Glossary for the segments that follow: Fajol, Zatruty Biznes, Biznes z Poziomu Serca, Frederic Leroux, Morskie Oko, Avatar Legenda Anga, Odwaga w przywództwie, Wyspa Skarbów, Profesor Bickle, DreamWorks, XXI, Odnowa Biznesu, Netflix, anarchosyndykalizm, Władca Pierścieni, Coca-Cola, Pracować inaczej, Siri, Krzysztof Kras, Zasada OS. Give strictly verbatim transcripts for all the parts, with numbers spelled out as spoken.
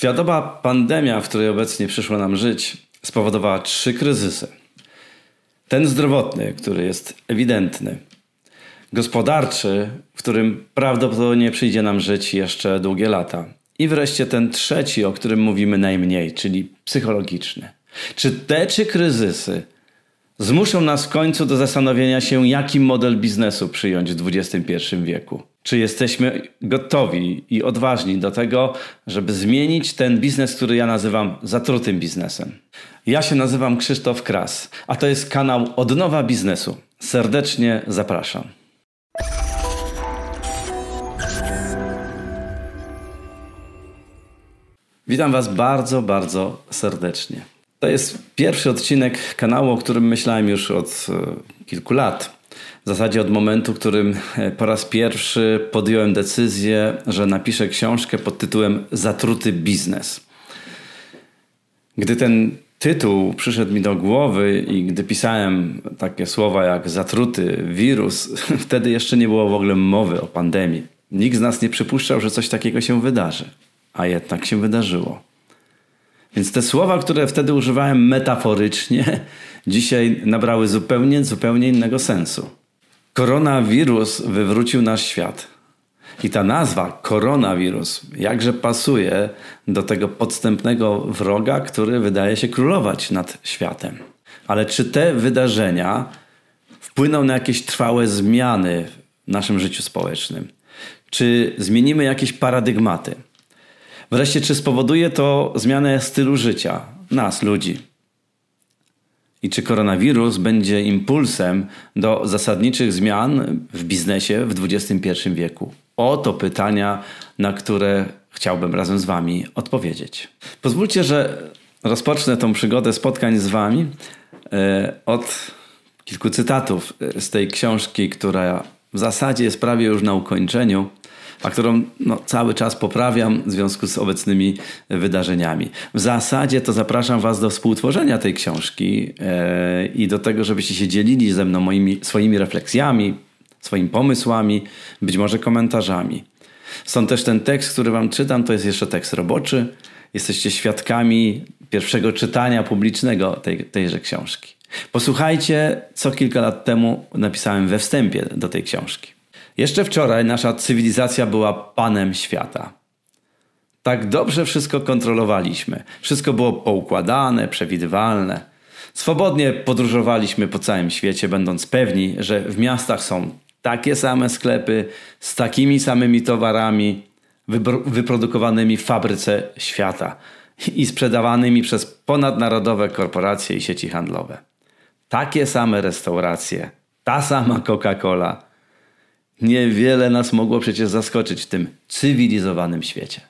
Światowa pandemia, w której obecnie przyszło nam żyć, spowodowała trzy kryzysy. Ten zdrowotny, który jest ewidentny. Gospodarczy, w którym prawdopodobnie przyjdzie nam żyć jeszcze długie lata. I wreszcie ten trzeci, o którym mówimy najmniej, czyli psychologiczny. Czy te trzy kryzysy zmuszą nas w końcu do zastanowienia się, jaki model biznesu przyjąć w dwudziestym pierwszym wieku? Czy jesteśmy gotowi i odważni do tego, żeby zmienić ten biznes, który ja nazywam zatrutym biznesem? Ja się nazywam Krzysztof Kras, a to jest kanał Odnowa Biznesu. Serdecznie zapraszam. Witam Was bardzo, bardzo serdecznie. To jest pierwszy odcinek kanału, o którym myślałem już od kilku lat. W zasadzie od momentu, w którym po raz pierwszy podjąłem decyzję, że napiszę książkę pod tytułem Zatruty biznes. Gdy ten tytuł przyszedł mi do głowy i gdy pisałem takie słowa jak zatruty, wirus, wtedy jeszcze nie było w ogóle mowy o pandemii. Nikt z nas nie przypuszczał, że coś takiego się wydarzy, a jednak się wydarzyło. Więc te słowa, które wtedy używałem metaforycznie, dzisiaj nabrały zupełnie, zupełnie innego sensu. Koronawirus wywrócił nasz świat. I ta nazwa koronawirus jakże pasuje do tego podstępnego wroga, który wydaje się królować nad światem. Ale czy te wydarzenia wpłyną na jakieś trwałe zmiany w naszym życiu społecznym? Czy zmienimy jakieś paradygmaty? Wreszcie, czy spowoduje to zmianę stylu życia nas, ludzi? I czy koronawirus będzie impulsem do zasadniczych zmian w biznesie w dwudziestym pierwszym wieku? Oto pytania, na które chciałbym razem z Wami odpowiedzieć. Pozwólcie, że rozpocznę tą przygodę spotkań z Wami od kilku cytatów z tej książki, która w zasadzie jest prawie już na ukończeniu, a którą no, cały czas poprawiam w związku z obecnymi wydarzeniami. W zasadzie to zapraszam Was do współtworzenia tej książki yy, i do tego, żebyście się dzielili ze mną moimi, swoimi refleksjami, swoimi pomysłami, być może komentarzami. Stąd też ten tekst, który Wam czytam, to jest jeszcze tekst roboczy. Jesteście świadkami pierwszego czytania publicznego tej, tejże książki. Posłuchajcie, co kilka lat temu napisałem we wstępie do tej książki. Jeszcze wczoraj nasza cywilizacja była panem świata. Tak dobrze wszystko kontrolowaliśmy. Wszystko było poukładane, przewidywalne. Swobodnie podróżowaliśmy po całym świecie, będąc pewni, że w miastach są takie same sklepy z takimi samymi towarami wyprodukowanymi w fabryce świata i sprzedawanymi przez ponadnarodowe korporacje i sieci handlowe. Takie same restauracje, ta sama Coca-Cola. Niewiele nas mogło przecież zaskoczyć w tym cywilizowanym świecie.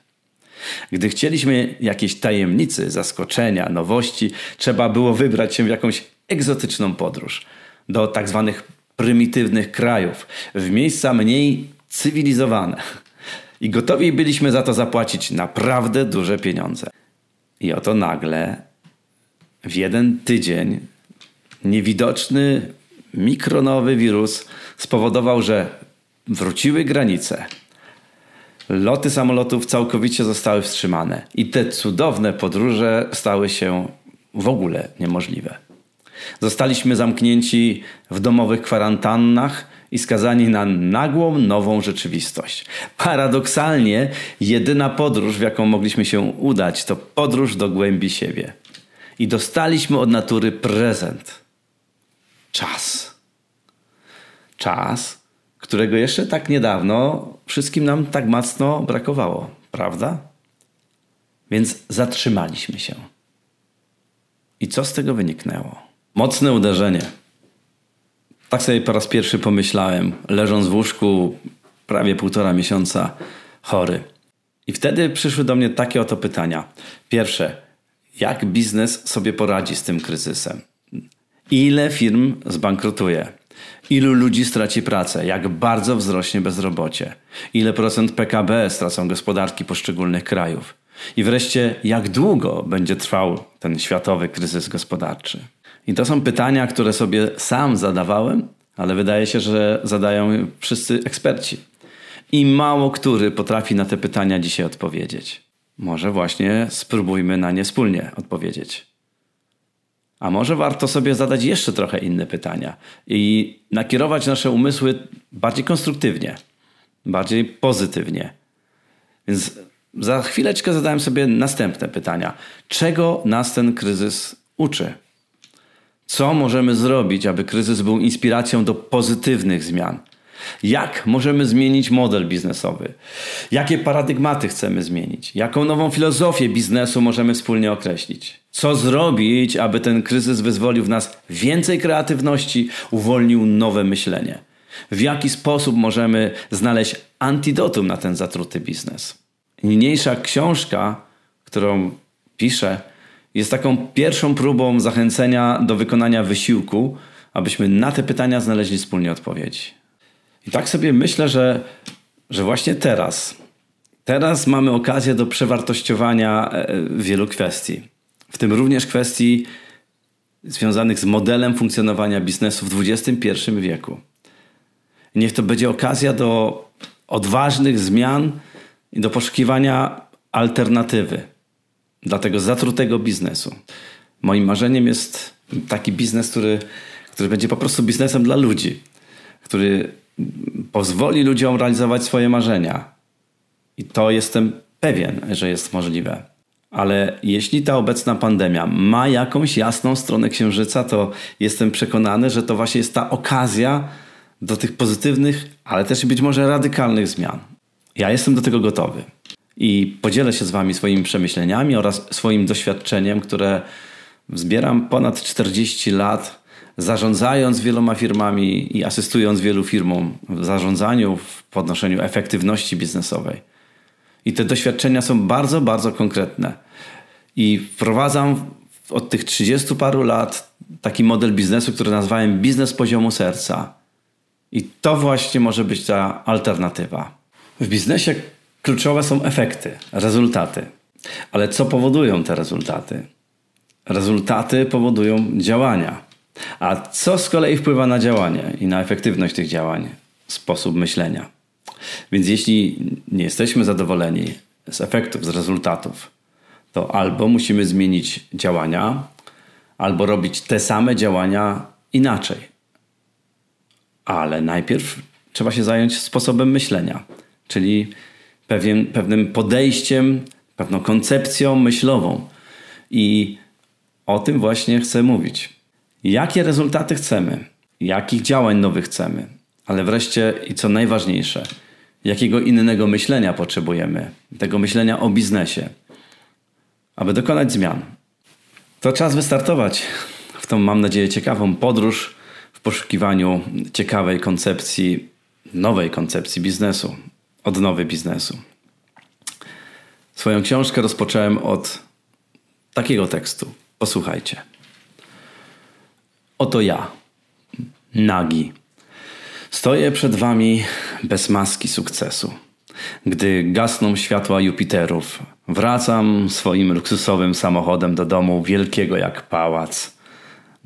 Gdy chcieliśmy jakiejś tajemnicy, zaskoczenia, nowości, trzeba było wybrać się w jakąś egzotyczną podróż do tak zwanych prymitywnych krajów, w miejsca mniej cywilizowane. I gotowi byliśmy za to zapłacić naprawdę duże pieniądze. I oto nagle w jeden tydzień niewidoczny mikronowy wirus spowodował, że wróciły granice. Loty samolotów całkowicie zostały wstrzymane i te cudowne podróże stały się w ogóle niemożliwe. Zostaliśmy zamknięci w domowych kwarantannach i skazani na nagłą, nową rzeczywistość. Paradoksalnie jedyna podróż, w jaką mogliśmy się udać, to podróż do głębi siebie. I dostaliśmy od natury prezent. Czas. Czas, którego jeszcze tak niedawno wszystkim nam tak mocno brakowało, prawda? Więc zatrzymaliśmy się. I co z tego wyniknęło? Mocne uderzenie. Tak sobie po raz pierwszy pomyślałem, leżąc w łóżku prawie półtora miesiąca chory. I wtedy przyszły do mnie takie oto pytania. Pierwsze, jak biznes sobie poradzi z tym kryzysem? Ile firm zbankrutuje? Ilu ludzi straci pracę? Jak bardzo wzrośnie bezrobocie? Ile procent P K B stracą gospodarki poszczególnych krajów? I wreszcie, jak długo będzie trwał ten światowy kryzys gospodarczy? I to są pytania, które sobie sam zadawałem, ale wydaje się, że zadają wszyscy eksperci. I mało który potrafi na te pytania dzisiaj odpowiedzieć. Może właśnie spróbujmy na nie wspólnie odpowiedzieć. A może warto sobie zadać jeszcze trochę inne pytania i nakierować nasze umysły bardziej konstruktywnie, bardziej pozytywnie. Więc za chwileczkę zadałem sobie następne pytania. Czego nas ten kryzys uczy? Co możemy zrobić, aby kryzys był inspiracją do pozytywnych zmian? Jak możemy zmienić model biznesowy? Jakie paradygmaty chcemy zmienić? Jaką nową filozofię biznesu możemy wspólnie określić? Co zrobić, aby ten kryzys wyzwolił w nas więcej kreatywności, uwolnił nowe myślenie? W jaki sposób możemy znaleźć antidotum na ten zatruty biznes? Niniejsza książka, którą piszę, jest taką pierwszą próbą zachęcenia do wykonania wysiłku, abyśmy na te pytania znaleźli wspólnie odpowiedź. I tak sobie myślę, że, że właśnie teraz, teraz mamy okazję do przewartościowania wielu kwestii. W tym również kwestii związanych z modelem funkcjonowania biznesu w dwudziestym pierwszym wieku. Niech to będzie okazja do odważnych zmian i do poszukiwania alternatywy dla tego zatrutego biznesu. Moim marzeniem jest taki biznes, który, który będzie po prostu biznesem dla ludzi, który pozwoli ludziom realizować swoje marzenia. I to jestem pewien, że jest możliwe. Ale jeśli ta obecna pandemia ma jakąś jasną stronę księżyca, to jestem przekonany, że to właśnie jest ta okazja do tych pozytywnych, ale też być może radykalnych zmian. Ja jestem do tego gotowy. I podzielę się z wami swoimi przemyśleniami oraz swoim doświadczeniem, które zbieram ponad czterdzieści lat, zarządzając wieloma firmami i asystując wielu firmom w zarządzaniu, w podnoszeniu efektywności biznesowej. I te doświadczenia są bardzo, bardzo konkretne. I wprowadzam od tych trzydziestu paru lat taki model biznesu, który nazwałem biznes z poziomu serca. I to właśnie może być ta alternatywa. W biznesie kluczowe są efekty, rezultaty. Ale co powodują te rezultaty? Rezultaty powodują działania. A co z kolei wpływa na działanie i na efektywność tych działań? Sposób myślenia. Więc jeśli nie jesteśmy zadowoleni z efektów, z rezultatów, to albo musimy zmienić działania, albo robić te same działania inaczej. Ale najpierw trzeba się zająć sposobem myślenia, czyli pewien, pewnym podejściem, pewną koncepcją myślową. I o tym właśnie chcę mówić. Jakie rezultaty chcemy? Jakich działań nowych chcemy? Ale wreszcie i co najważniejsze, jakiego innego myślenia potrzebujemy? Tego myślenia o biznesie, aby dokonać zmian. To czas wystartować w tą, mam nadzieję, ciekawą podróż w poszukiwaniu ciekawej koncepcji, nowej koncepcji biznesu, odnowy biznesu. Swoją książkę rozpocząłem od takiego tekstu. Posłuchajcie. Oto ja, nagi, stoję przed wami bez maski sukcesu. Gdy gasną światła Jupiterów, wracam swoim luksusowym samochodem do domu wielkiego jak pałac,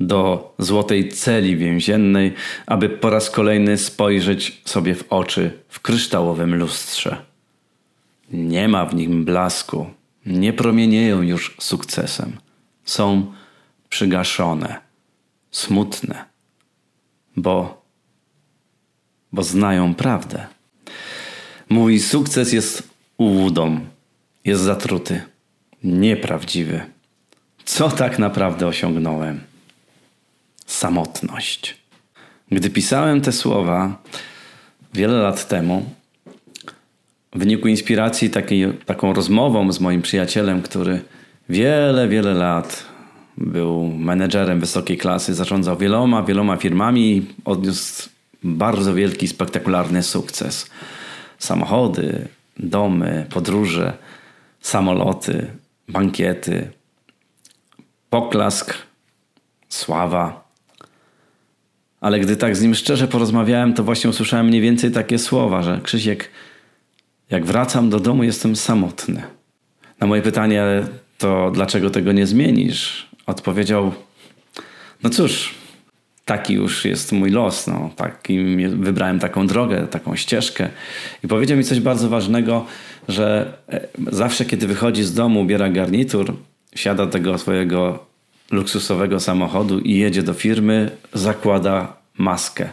do złotej celi więziennej, aby po raz kolejny spojrzeć sobie w oczy w kryształowym lustrze. Nie ma w nim blasku, nie promienieją już sukcesem, są przygaszone. Smutne, bo, bo znają prawdę. Mój sukces jest ułudą, jest zatruty, nieprawdziwy. Co tak naprawdę osiągnąłem? Samotność. Gdy pisałem te słowa wiele lat temu, w wyniku inspiracji takiej, taką rozmową z moim przyjacielem, który wiele, wiele lat był menedżerem wysokiej klasy, zarządzał wieloma, wieloma firmami i odniósł bardzo wielki, spektakularny sukces. Samochody, domy, podróże, samoloty, bankiety, poklask, sława. Ale gdy tak z nim szczerze porozmawiałem, to właśnie usłyszałem mniej więcej takie słowa, że Krzysiek, jak wracam do domu, jestem samotny. Na moje pytanie, to dlaczego tego nie zmienisz? Odpowiedział, no cóż, taki już jest mój los, no, taki, wybrałem taką drogę, taką ścieżkę. I powiedział mi coś bardzo ważnego, że zawsze kiedy wychodzi z domu, ubiera garnitur, siada do tego swojego luksusowego samochodu i jedzie do firmy, zakłada maskę.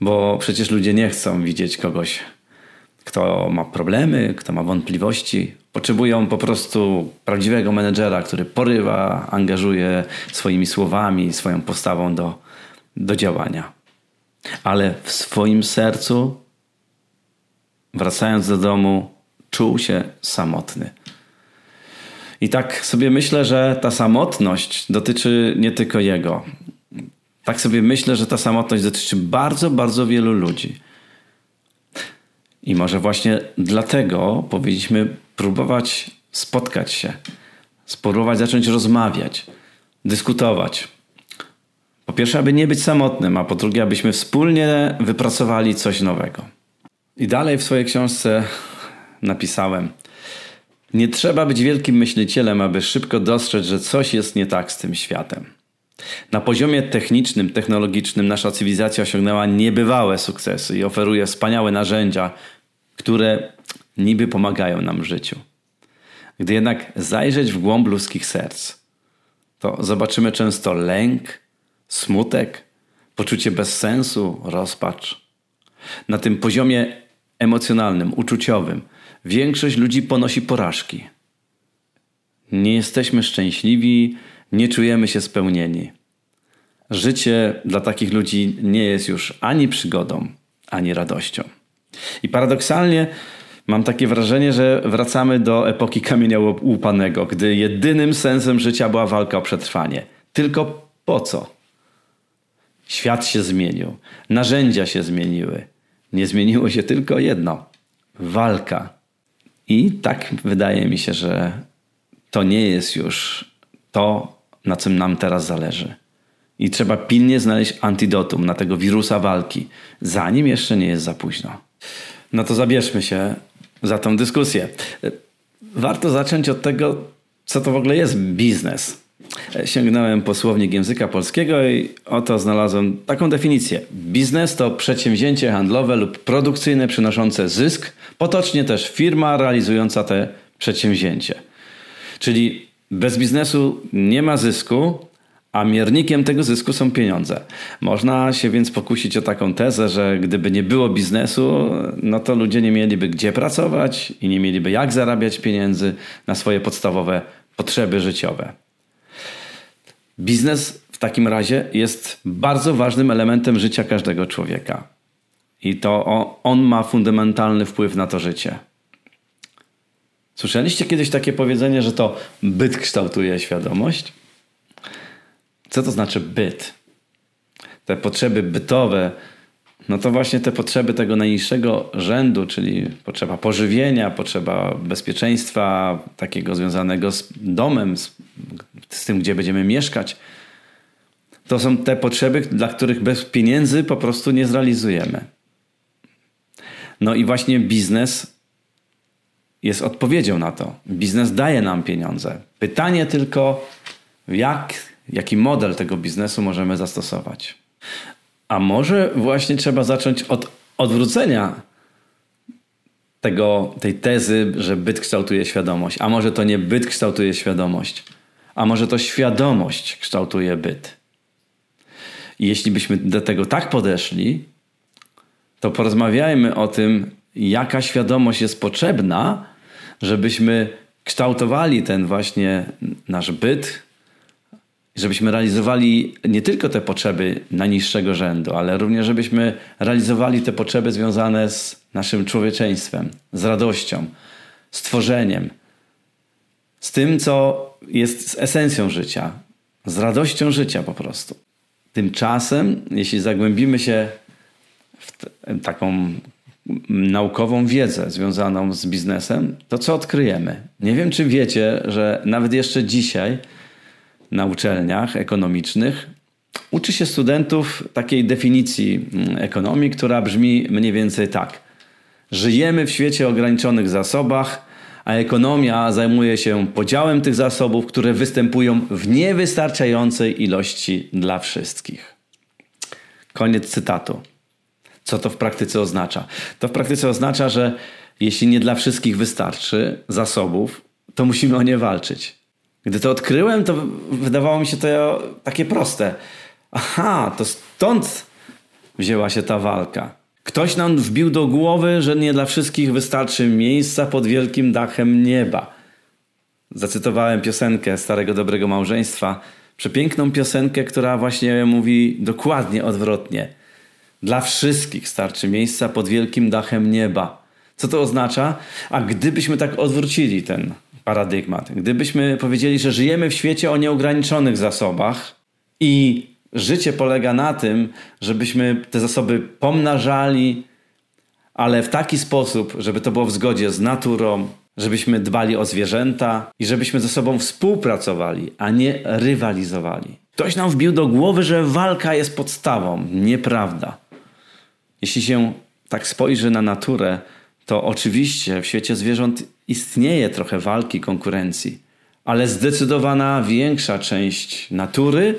Bo przecież ludzie nie chcą widzieć kogoś, kto ma problemy, kto ma wątpliwości. Potrzebują po prostu prawdziwego menedżera, który porywa, angażuje swoimi słowami, swoją postawą do, do działania. Ale w swoim sercu, wracając do domu, czuł się samotny. I tak sobie myślę, że ta samotność dotyczy nie tylko jego. Tak sobie myślę, że ta samotność dotyczy bardzo, bardzo wielu ludzi. I może właśnie dlatego powinniśmy próbować spotkać się, spróbować zacząć rozmawiać, dyskutować. Po pierwsze, aby nie być samotnym, a po drugie, abyśmy wspólnie wypracowali coś nowego. I dalej w swojej książce napisałem: nie trzeba być wielkim myślicielem, aby szybko dostrzec, że coś jest nie tak z tym światem. Na poziomie technicznym, technologicznym nasza cywilizacja osiągnęła niebywałe sukcesy i oferuje wspaniałe narzędzia, które niby pomagają nam w życiu. Gdy jednak zajrzeć w głąb ludzkich serc, to zobaczymy często lęk, smutek, poczucie bezsensu, rozpacz. Na tym poziomie emocjonalnym, uczuciowym większość ludzi ponosi porażki. Nie jesteśmy szczęśliwi, nie czujemy się spełnieni. Życie dla takich ludzi nie jest już ani przygodą, ani radością. I paradoksalnie mam takie wrażenie, że wracamy do epoki kamienia łupanego, gdy jedynym sensem życia była walka o przetrwanie. Tylko po co? Świat się zmienił, narzędzia się zmieniły. Nie zmieniło się tylko jedno: walka. I tak wydaje mi się, że to nie jest już to, na czym nam teraz zależy. I trzeba pilnie znaleźć antidotum na tego wirusa walki, zanim jeszcze nie jest za późno. No to zabierzmy się za tą dyskusję. Warto zacząć od tego, co to w ogóle jest biznes. Sięgnąłem po słownik języka polskiego i oto znalazłem taką definicję. Biznes to przedsięwzięcie handlowe lub produkcyjne przynoszące zysk, potocznie też firma realizująca te przedsięwzięcie. Czyli bez biznesu nie ma zysku, a miernikiem tego zysku są pieniądze. Można się więc pokusić o taką tezę, że gdyby nie było biznesu, no to ludzie nie mieliby gdzie pracować i nie mieliby jak zarabiać pieniędzy na swoje podstawowe potrzeby życiowe. Biznes w takim razie jest bardzo ważnym elementem życia każdego człowieka. I to on ma fundamentalny wpływ na to życie. Słyszeliście kiedyś takie powiedzenie, że to byt kształtuje świadomość? Co to znaczy byt? Te potrzeby bytowe, no to właśnie te potrzeby tego najniższego rzędu, czyli potrzeba pożywienia, potrzeba bezpieczeństwa, takiego związanego z domem, z, z tym, gdzie będziemy mieszkać. To są te potrzeby, dla których bez pieniędzy po prostu nie zrealizujemy. No i właśnie biznes jest odpowiedzią na to. Biznes daje nam pieniądze. Pytanie tylko, jak... Jaki model tego biznesu możemy zastosować? A może właśnie trzeba zacząć od odwrócenia tego, tej tezy, że byt kształtuje świadomość. A może to nie byt kształtuje świadomość, a może to świadomość kształtuje byt. I jeśli byśmy do tego tak podeszli, to porozmawiajmy o tym, jaka świadomość jest potrzebna, żebyśmy kształtowali ten właśnie nasz byt, żebyśmy realizowali nie tylko te potrzeby najniższego rzędu, ale również żebyśmy realizowali te potrzeby związane z naszym człowieczeństwem, z radością, z tworzeniem, z tym, co jest z esencją życia, z radością życia po prostu. Tymczasem, jeśli zagłębimy się w t- taką naukową wiedzę związaną z biznesem, to co odkryjemy? Nie wiem, czy wiecie, że nawet jeszcze dzisiaj na uczelniach ekonomicznych uczy się studentów takiej definicji ekonomii, która brzmi mniej więcej tak. Żyjemy w świecie o ograniczonych zasobach, a ekonomia zajmuje się podziałem tych zasobów, które występują w niewystarczającej ilości dla wszystkich. Koniec cytatu. Co to w praktyce oznacza? To w praktyce oznacza, że jeśli nie dla wszystkich wystarczy zasobów, to musimy o nie walczyć. Gdy to odkryłem, to wydawało mi się to takie proste. Aha, to stąd wzięła się ta walka. Ktoś nam wbił do głowy, że nie dla wszystkich wystarczy miejsca pod wielkim dachem nieba. Zacytowałem piosenkę Starego Dobrego Małżeństwa. Przepiękną piosenkę, która właśnie mówi dokładnie odwrotnie. Dla wszystkich starczy miejsca pod wielkim dachem nieba. Co to oznacza? A gdybyśmy tak odwrócili ten paradygmat, gdybyśmy powiedzieli, że żyjemy w świecie o nieograniczonych zasobach i życie polega na tym, żebyśmy te zasoby pomnażali, ale w taki sposób, żeby to było w zgodzie z naturą, żebyśmy dbali o zwierzęta i żebyśmy ze sobą współpracowali, a nie rywalizowali. Ktoś nam wbił do głowy, że walka jest podstawą. Nieprawda. Jeśli się tak spojrzy na naturę, to oczywiście w świecie zwierząt istnieje trochę walki, konkurencji, ale zdecydowana większa część natury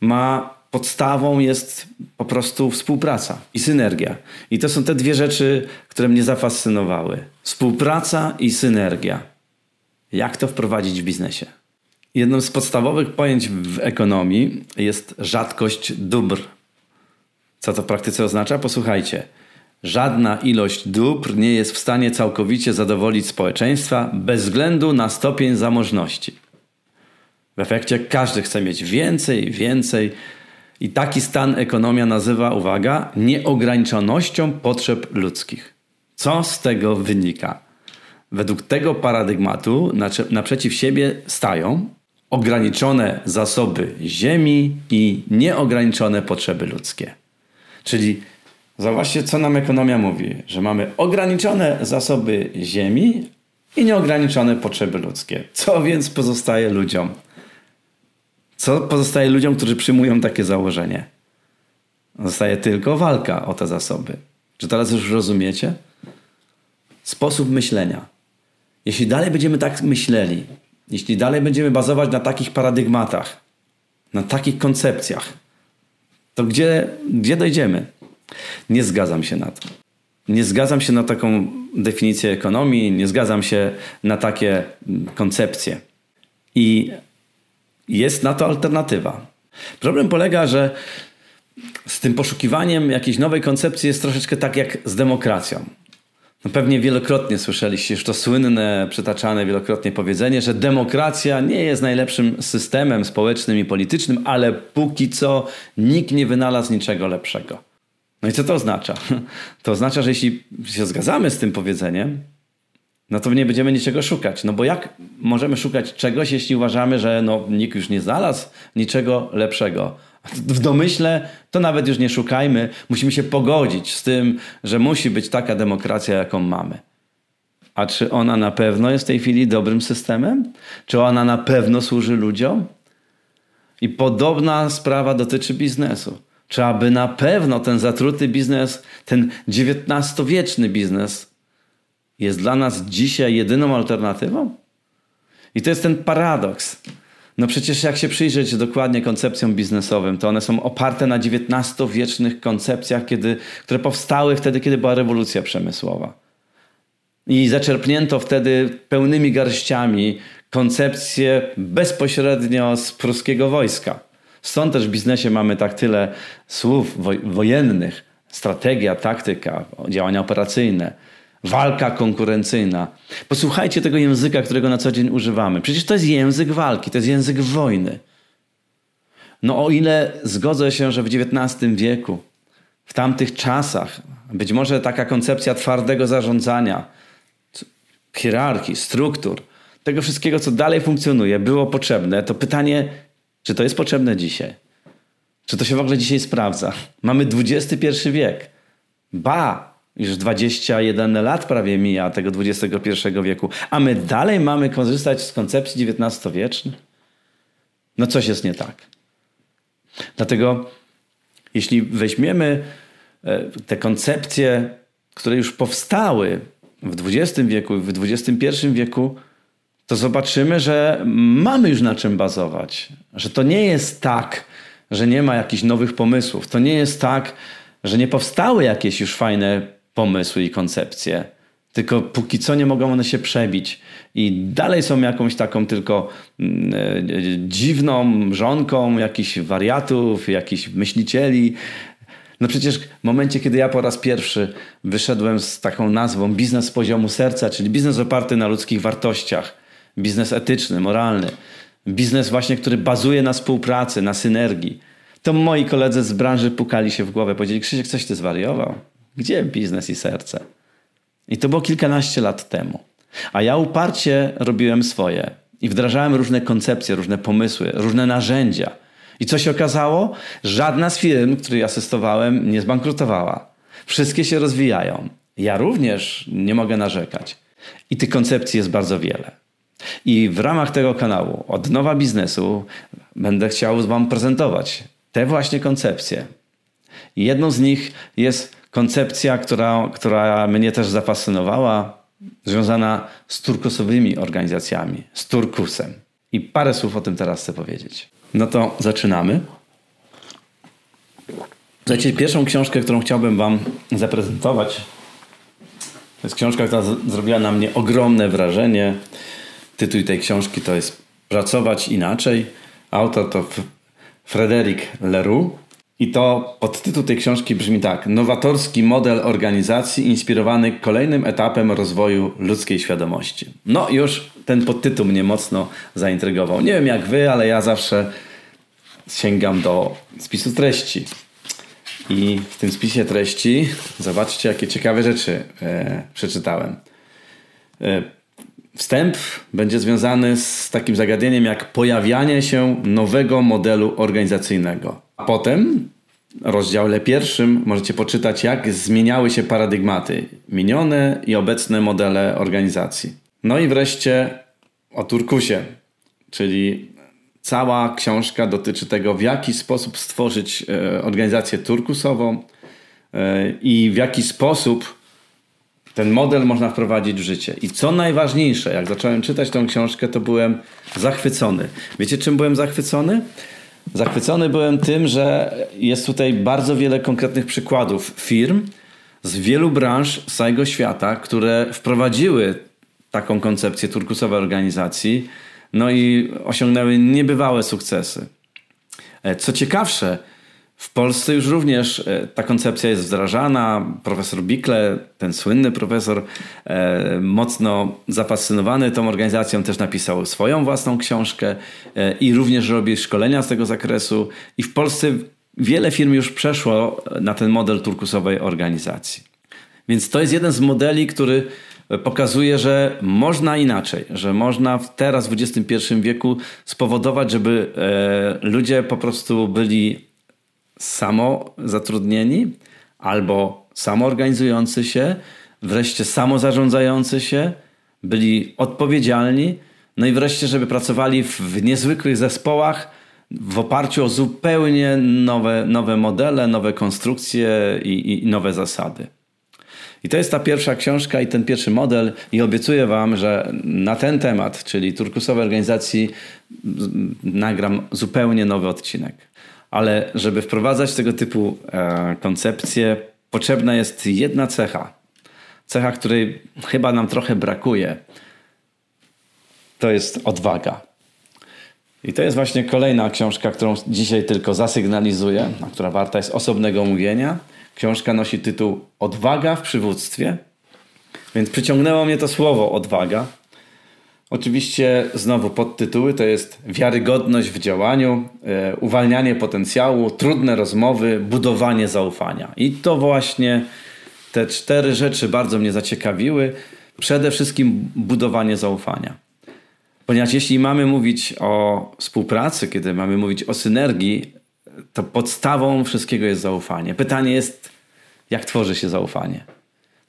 ma podstawą jest po prostu współpraca i synergia. I to są te dwie rzeczy, które mnie zafascynowały. Współpraca i synergia. Jak to wprowadzić w biznesie? Jednym z podstawowych pojęć w ekonomii jest rzadkość dóbr. Co to w praktyce oznacza? Posłuchajcie. Żadna ilość dóbr nie jest w stanie całkowicie zadowolić społeczeństwa bez względu na stopień zamożności. W efekcie każdy chce mieć więcej, więcej i taki stan ekonomia nazywa, uwaga, nieograniczonością potrzeb ludzkich. Co z tego wynika? Według tego paradygmatu naprzeciw siebie stają ograniczone zasoby ziemi i nieograniczone potrzeby ludzkie. Czyli zauważcie, co nam ekonomia mówi, że mamy ograniczone zasoby ziemi i nieograniczone potrzeby ludzkie. Co więc pozostaje ludziom? Co pozostaje ludziom, którzy przyjmują takie założenie? Zostaje tylko walka o te zasoby. Czy teraz już rozumiecie? Sposób myślenia. Jeśli dalej będziemy tak myśleli, jeśli dalej będziemy bazować na takich paradygmatach, na takich koncepcjach, to gdzie, gdzie dojdziemy? Nie zgadzam się na to. Nie zgadzam się na taką definicję ekonomii, nie zgadzam się na takie koncepcje. I jest na to alternatywa. Problem polega, że z tym poszukiwaniem jakiejś nowej koncepcji jest troszeczkę tak jak z demokracją. No pewnie wielokrotnie słyszeliście już to słynne, przytaczane wielokrotnie powiedzenie, że demokracja nie jest najlepszym systemem społecznym i politycznym, ale póki co nikt nie wynalazł niczego lepszego. No i co to oznacza? To oznacza, że jeśli się zgadzamy z tym powiedzeniem, no to nie będziemy niczego szukać. No bo jak możemy szukać czegoś, jeśli uważamy, że no, nikt już nie znalazł niczego lepszego? W domyśle to nawet już nie szukajmy. Musimy się pogodzić z tym, że musi być taka demokracja, jaką mamy. A czy ona na pewno jest w tej chwili dobrym systemem? Czy ona na pewno służy ludziom? I podobna sprawa dotyczy biznesu. Czy aby na pewno ten zatruty biznes, ten dziewiętnastowieczny biznes jest dla nas dzisiaj jedyną alternatywą? I to jest ten paradoks. No przecież jak się przyjrzeć dokładnie koncepcjom biznesowym, to one są oparte na dziewiętnastowiecznych koncepcjach, kiedy, które powstały wtedy, kiedy była rewolucja przemysłowa. I zaczerpnięto wtedy pełnymi garściami koncepcje bezpośrednio z pruskiego wojska. Stąd też w biznesie mamy tak tyle słów wojennych. Strategia, taktyka, działania operacyjne. Walka konkurencyjna. Posłuchajcie tego języka, którego na co dzień używamy. Przecież to jest język walki, to jest język wojny. No o ile zgodzę się, że w dziewiętnastym wieku, w tamtych czasach, być może taka koncepcja twardego zarządzania, hierarchii, struktur, tego wszystkiego, co dalej funkcjonuje, było potrzebne, to pytanie, czy to jest potrzebne dzisiaj? Czy to się w ogóle dzisiaj sprawdza? Mamy dwudziesty pierwszy wiek. Ba! Już dwadzieścia jeden lat prawie mija tego dwudziestego pierwszego wieku, a my dalej mamy korzystać z koncepcji dziewiętnastowiecznych? No coś jest nie tak. Dlatego jeśli weźmiemy te koncepcje, które już powstały w dwudziestym wieku i w dwudziestym pierwszym wieku, to zobaczymy, że mamy już na czym bazować. Że to nie jest tak, że nie ma jakichś nowych pomysłów. To nie jest tak, że nie powstały jakieś już fajne pomysły i koncepcje, tylko póki co nie mogą one się przebić i dalej są jakąś taką tylko dziwną mrzonką jakichś wariatów, jakichś myślicieli. No przecież w momencie, kiedy ja po raz pierwszy wyszedłem z taką nazwą biznes z poziomu serca, czyli biznes oparty na ludzkich wartościach, biznes etyczny, moralny, biznes właśnie, który bazuje na współpracy, na synergii, to moi koledzy z branży pukali się w głowę, powiedzieli: Krzysiek, coś ty zwariował? Gdzie biznes i serce? I to było kilkanaście lat temu. A ja uparcie robiłem swoje i wdrażałem różne koncepcje, różne pomysły, różne narzędzia. I co się okazało? Żadna z firm, której asystowałem, nie zbankrutowała. Wszystkie się rozwijają. Ja również nie mogę narzekać. I tych koncepcji jest bardzo wiele. I w ramach tego kanału Odnowa Biznesu będę chciał wam prezentować te właśnie koncepcje. Jedną z nich jest koncepcja, która, która mnie też zafascynowała, związana z turkusowymi organizacjami, z turkusem. I parę słów o tym teraz chcę powiedzieć. No to zaczynamy. Słuchajcie, pierwszą książkę, którą chciałbym wam zaprezentować, to jest książka, która z- zrobiła na mnie ogromne wrażenie. Tytuł tej książki to jest Pracować inaczej. Autor to F- Frederic Leroux. I to podtytuł tej książki brzmi tak: nowatorski model organizacji inspirowany kolejnym etapem rozwoju ludzkiej świadomości. No już ten podtytuł mnie mocno zaintrygował. Nie wiem jak wy, ale ja zawsze sięgam do spisu treści. I w tym spisie treści zobaczcie, jakie ciekawe rzeczy e, przeczytałem. E, Wstęp będzie związany z takim zagadnieniem jak pojawianie się nowego modelu organizacyjnego. A potem w rozdziale pierwszym możecie poczytać, jak zmieniały się paradygmaty, minione i obecne modele organizacji. No i wreszcie o turkusie, czyli cała książka dotyczy tego, w jaki sposób stworzyć organizację turkusową i w jaki sposób ten model można wprowadzić w życie. I co najważniejsze, jak zacząłem czytać tą książkę, to byłem zachwycony. Wiecie, czym byłem zachwycony? Zachwycony byłem tym, że jest tutaj bardzo wiele konkretnych przykładów firm z wielu branż z całego świata, które wprowadziły taką koncepcję turkusowej organizacji, no i osiągnęły niebywałe sukcesy. Co ciekawsze, w Polsce już również ta koncepcja jest wdrażana. Profesor Bickle, ten słynny profesor, mocno zafascynowany tą organizacją, też napisał swoją własną książkę i również robi szkolenia z tego zakresu. I w Polsce wiele firm już przeszło na ten model turkusowej organizacji. Więc to jest jeden z modeli, który pokazuje, że można inaczej, że można teraz w dwudziestym pierwszym wieku spowodować, żeby ludzie po prostu byli samozatrudnieni albo samoorganizujący się, wreszcie samozarządzający się, byli odpowiedzialni, no i wreszcie, żeby pracowali w niezwykłych zespołach w oparciu o zupełnie nowe, nowe modele, nowe konstrukcje i, i nowe zasady. I to jest ta pierwsza książka i ten pierwszy model i obiecuję wam, że na ten temat, czyli turkusowej organizacji, nagram zupełnie nowy odcinek. Ale żeby wprowadzać tego typu e, koncepcje, potrzebna jest jedna cecha. Cecha, której chyba nam trochę brakuje. To jest odwaga. I to jest właśnie kolejna książka, którą dzisiaj tylko zasygnalizuję, a która warta jest osobnego omówienia. Książka nosi tytuł Odwaga w przywództwie. Więc przyciągnęło mnie to słowo odwaga. Oczywiście znowu podtytuły to jest wiarygodność w działaniu, e, uwalnianie potencjału, trudne rozmowy, budowanie zaufania. I to właśnie te cztery rzeczy bardzo mnie zaciekawiły. Przede wszystkim budowanie zaufania. Ponieważ jeśli mamy mówić o współpracy, kiedy mamy mówić o synergii, to podstawą wszystkiego jest zaufanie. Pytanie jest, jak tworzy się zaufanie?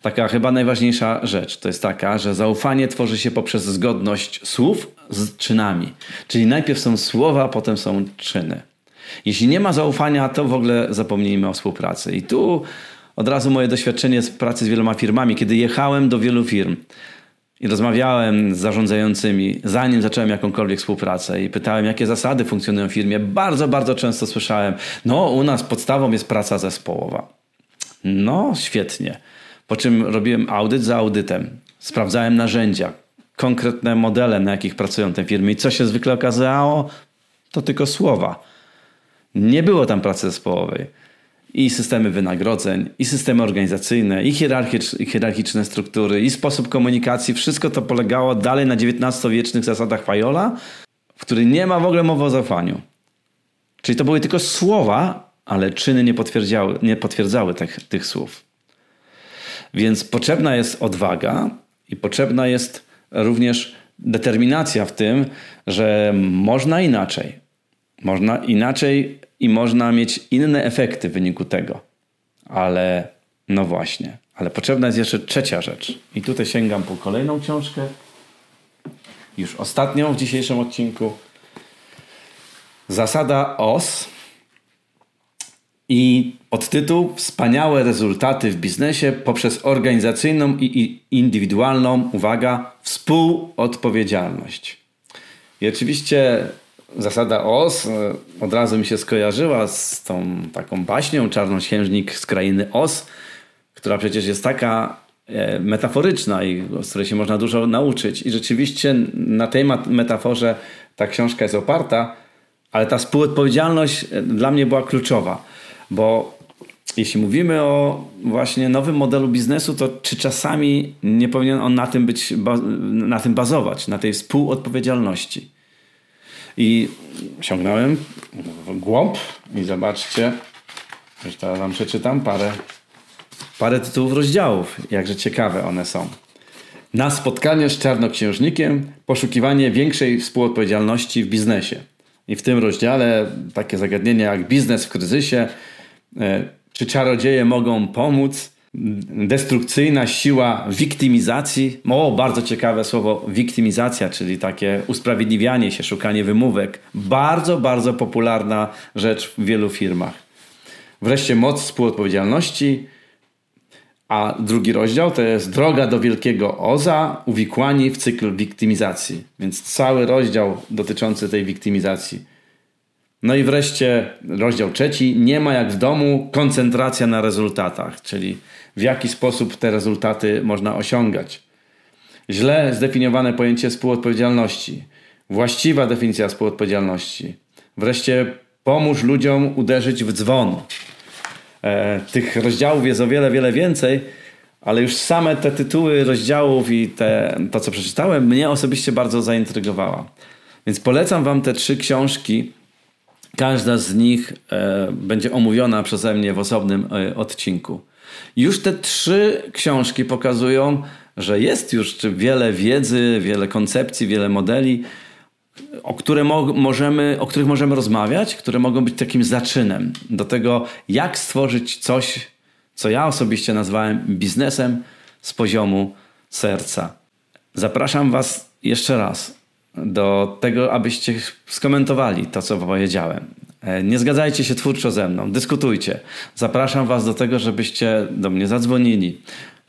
Taka chyba najważniejsza rzecz to jest taka, że zaufanie tworzy się poprzez zgodność słów z czynami. Czyli najpierw są słowa, a potem są czyny. Jeśli nie ma zaufania, to w ogóle zapomnijmy o współpracy. I tu od razu moje doświadczenie z pracy z wieloma firmami, kiedy jechałem do wielu firm. I rozmawiałem z zarządzającymi, zanim zacząłem jakąkolwiek współpracę i pytałem, jakie zasady funkcjonują w firmie. Bardzo, bardzo często słyszałem, no u nas podstawą jest praca zespołowa. No, świetnie. Po czym robiłem audyt za audytem. Sprawdzałem narzędzia, konkretne modele, na jakich pracują te firmy. I co się zwykle okazało? To tylko słowa. Nie było tam pracy zespołowej. I systemy wynagrodzeń, i systemy organizacyjne, i hierarchiczne struktury, i sposób komunikacji. Wszystko to polegało dalej na dziewiętnastowiecznych zasadach Fajola, w których nie ma w ogóle mowy o zaufaniu. Czyli to były tylko słowa, ale czyny nie potwierdzały, nie potwierdzały tych, tych słów. Więc potrzebna jest odwaga i potrzebna jest również determinacja w tym, że można inaczej. Można inaczej i można mieć inne efekty w wyniku tego. Ale no właśnie. Ale potrzebna jest jeszcze trzecia rzecz. I tutaj sięgam po kolejną książkę. Już ostatnią w dzisiejszym odcinku. Zasada O S. I podtytuł Wspaniałe rezultaty w biznesie poprzez organizacyjną i indywidualną, uwaga, współodpowiedzialność. I oczywiście zasada O S od razu mi się skojarzyła z tą taką baśnią Czarnoksiężnik z krainy O Z, która przecież jest taka metaforyczna i z której się można dużo nauczyć. I rzeczywiście na tej metaforze ta książka jest oparta, ale ta współodpowiedzialność dla mnie była kluczowa, bo jeśli mówimy o właśnie nowym modelu biznesu, to czy czasami nie powinien on na tym być, na tym bazować, na tej współodpowiedzialności? I sięgnąłem w głąb i zobaczcie, już teraz wam przeczytam parę, parę tytułów rozdziałów, jakże ciekawe one są. Na spotkanie z czarnoksiężnikiem, poszukiwanie większej współodpowiedzialności w biznesie. I w tym rozdziale takie zagadnienia jak biznes w kryzysie, czy czarodzieje mogą pomóc, destrukcyjna siła wiktymizacji. O, bardzo ciekawe słowo wiktymizacja, czyli takie usprawiedliwianie się, szukanie wymówek. Bardzo, bardzo popularna rzecz w wielu firmach. Wreszcie moc współodpowiedzialności. A drugi rozdział to jest droga do wielkiego oza, uwikłani w cykl wiktymizacji. Więc cały rozdział dotyczący tej wiktymizacji. No i wreszcie rozdział trzeci. Nie ma jak w domu, koncentracja na rezultatach, czyli w jaki sposób te rezultaty można osiągać. Źle zdefiniowane pojęcie współodpowiedzialności. Właściwa definicja współodpowiedzialności. Wreszcie pomóż ludziom uderzyć w dzwon. E, tych rozdziałów jest o wiele, wiele więcej, ale już same te tytuły rozdziałów i te, to, co przeczytałem, mnie osobiście bardzo zaintrygowało. Więc polecam wam te trzy książki. Każda z nich e, będzie omówiona przeze mnie w osobnym e, odcinku. Już te trzy książki pokazują, że jest już wiele wiedzy, wiele koncepcji, wiele modeli, o, które mo- możemy, o których możemy rozmawiać, które mogą być takim zaczynem do tego, jak stworzyć coś, co ja osobiście nazwałem biznesem z poziomu serca. Zapraszam was jeszcze raz do tego, abyście skomentowali to, co powiedziałem. Nie zgadzajcie się twórczo ze mną, dyskutujcie. Zapraszam was do tego, żebyście do mnie zadzwonili.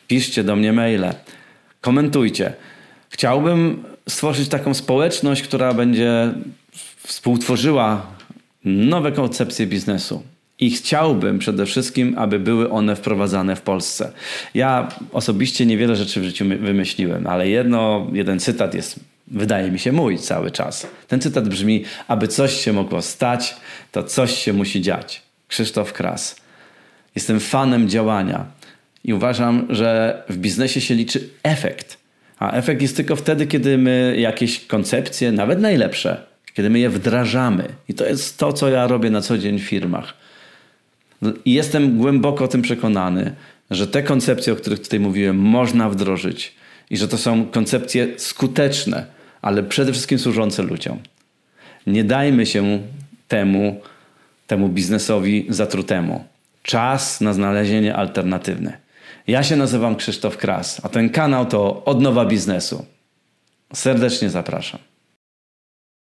Piszcie do mnie maile, komentujcie. Chciałbym stworzyć taką społeczność, która będzie współtworzyła nowe koncepcje biznesu. I chciałbym przede wszystkim, aby były one wprowadzane w Polsce. Ja osobiście niewiele rzeczy w życiu wymyśliłem, ale jedno, jeden cytat jest, wydaje mi się, mój cały czas. Ten cytat brzmi, aby coś się mogło stać, to coś się musi dziać. Krzysztof Kras. Jestem fanem działania i uważam, że w biznesie się liczy efekt. A efekt jest tylko wtedy, kiedy my jakieś koncepcje, nawet najlepsze, kiedy my je wdrażamy. I to jest to, co ja robię na co dzień w firmach. I jestem głęboko o tym przekonany, że te koncepcje, o których tutaj mówiłem, można wdrożyć. I że to są koncepcje skuteczne, ale przede wszystkim służące ludziom. Nie dajmy się temu, temu biznesowi zatrutemu. Czas na znalezienie alternatywy. Ja się nazywam Krzysztof Kras, a ten kanał to Odnowa Biznesu. Serdecznie zapraszam.